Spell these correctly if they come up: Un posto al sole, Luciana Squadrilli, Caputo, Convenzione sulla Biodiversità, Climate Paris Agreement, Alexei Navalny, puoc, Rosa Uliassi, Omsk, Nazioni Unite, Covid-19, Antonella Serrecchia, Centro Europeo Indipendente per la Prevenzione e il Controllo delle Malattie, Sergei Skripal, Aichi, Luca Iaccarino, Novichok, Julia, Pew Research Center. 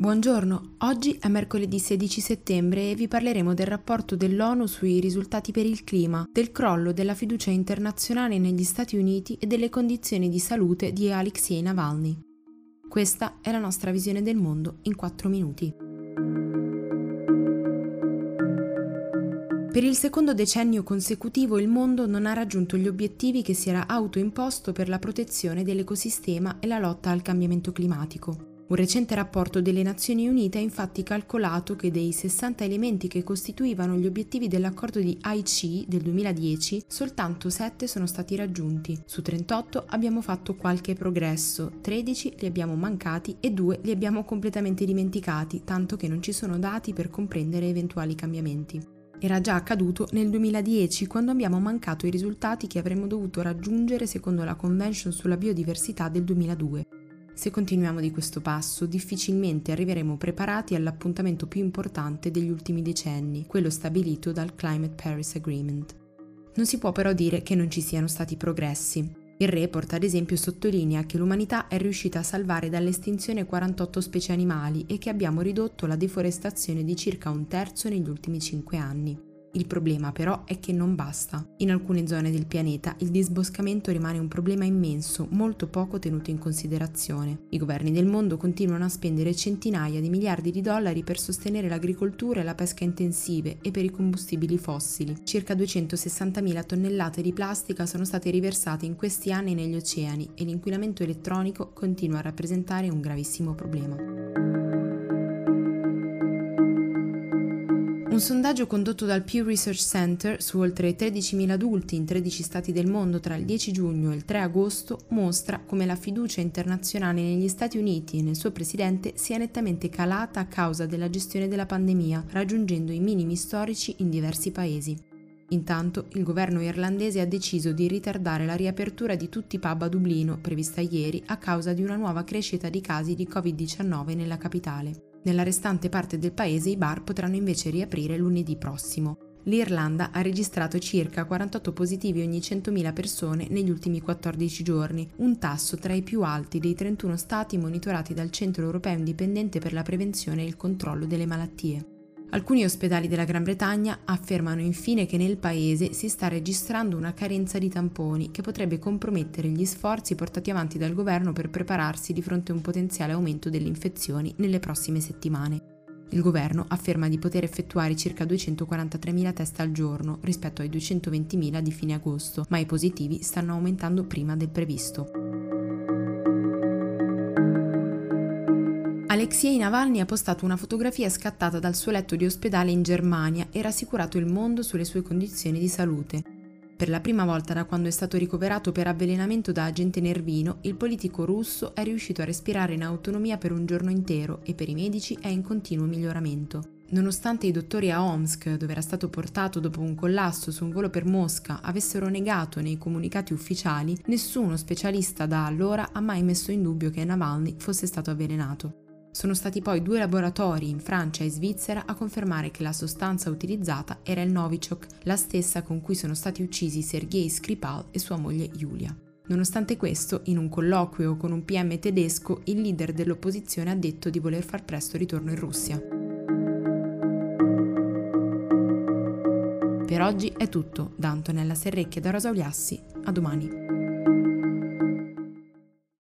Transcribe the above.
Buongiorno, oggi è mercoledì 16 settembre e vi parleremo del rapporto dell'ONU sui risultati per il clima, del crollo della fiducia internazionale negli Stati Uniti e delle condizioni di salute di Alexei Navalny. Questa è la nostra visione del mondo in 4 minuti. Per il secondo decennio consecutivo il mondo non ha raggiunto gli obiettivi che si era autoimposto per la protezione dell'ecosistema e la lotta al cambiamento climatico. Un recente rapporto delle Nazioni Unite ha infatti calcolato che dei 60 elementi che costituivano gli obiettivi dell'accordo di Aichi del 2010, soltanto 7 sono stati raggiunti. Su 38 abbiamo fatto qualche progresso, 13 li abbiamo mancati e 2 li abbiamo completamente dimenticati, tanto che non ci sono dati per comprendere eventuali cambiamenti. Era già accaduto nel 2010, quando abbiamo mancato i risultati che avremmo dovuto raggiungere secondo la Convenzione sulla Biodiversità del 2002. Se continuiamo di questo passo, difficilmente arriveremo preparati all'appuntamento più importante degli ultimi decenni, quello stabilito dal Climate Paris Agreement. Non si può però dire che non ci siano stati progressi. Il report, ad esempio, sottolinea che l'umanità è riuscita a salvare dall'estinzione 48 specie animali e che abbiamo ridotto la deforestazione di circa 1/3 negli ultimi 5 anni. Il problema però è che non basta. In alcune zone del pianeta il disboscamento rimane un problema immenso, molto poco tenuto in considerazione. I governi del mondo continuano a spendere centinaia di miliardi di dollari per sostenere l'agricoltura e la pesca intensive e per i combustibili fossili. Circa 260.000 tonnellate di plastica sono state riversate in questi anni negli oceani e l'inquinamento elettronico continua a rappresentare un gravissimo problema. Un sondaggio condotto dal Pew Research Center su oltre 13.000 adulti in 13 stati del mondo tra il 10 giugno e il 3 agosto mostra come la fiducia internazionale negli Stati Uniti e nel suo presidente sia nettamente calata a causa della gestione della pandemia, raggiungendo i minimi storici in diversi paesi. Intanto, il governo irlandese ha deciso di ritardare la riapertura di tutti i pub a Dublino, prevista ieri, a causa di una nuova crescita di casi di Covid-19 nella capitale. Nella restante parte del paese i bar potranno invece riaprire lunedì prossimo. L'Irlanda ha registrato circa 48 positivi ogni 100.000 persone negli ultimi 14 giorni, un tasso tra i più alti dei 31 stati monitorati dal Centro Europeo Indipendente per la Prevenzione e il Controllo delle Malattie. Alcuni ospedali della Gran Bretagna affermano infine che nel paese si sta registrando una carenza di tamponi che potrebbe compromettere gli sforzi portati avanti dal governo per prepararsi di fronte a un potenziale aumento delle infezioni nelle prossime settimane. Il governo afferma di poter effettuare circa 243.000 test al giorno rispetto ai 220.000 di fine agosto, ma i positivi stanno aumentando prima del previsto. Alexei Navalny ha postato una fotografia scattata dal suo letto di ospedale in Germania e rassicurato il mondo sulle sue condizioni di salute. Per la prima volta da quando è stato ricoverato per avvelenamento da agente nervino, il politico russo è riuscito a respirare in autonomia per un giorno intero e per i medici è in continuo miglioramento. Nonostante i dottori a Omsk, dove era stato portato dopo un collasso su un volo per Mosca, avessero negato nei comunicati ufficiali, nessuno specialista da allora ha mai messo in dubbio che Navalny fosse stato avvelenato. Sono stati poi 2 laboratori in Francia e Svizzera a confermare che la sostanza utilizzata era il Novichok, la stessa con cui sono stati uccisi Sergei Skripal e sua moglie Julia. Nonostante questo, in un colloquio con un PM tedesco, il leader dell'opposizione ha detto di voler far presto ritorno in Russia. Per oggi è tutto, da Antonella Serrecchia e da Rosa Uliassi, a domani.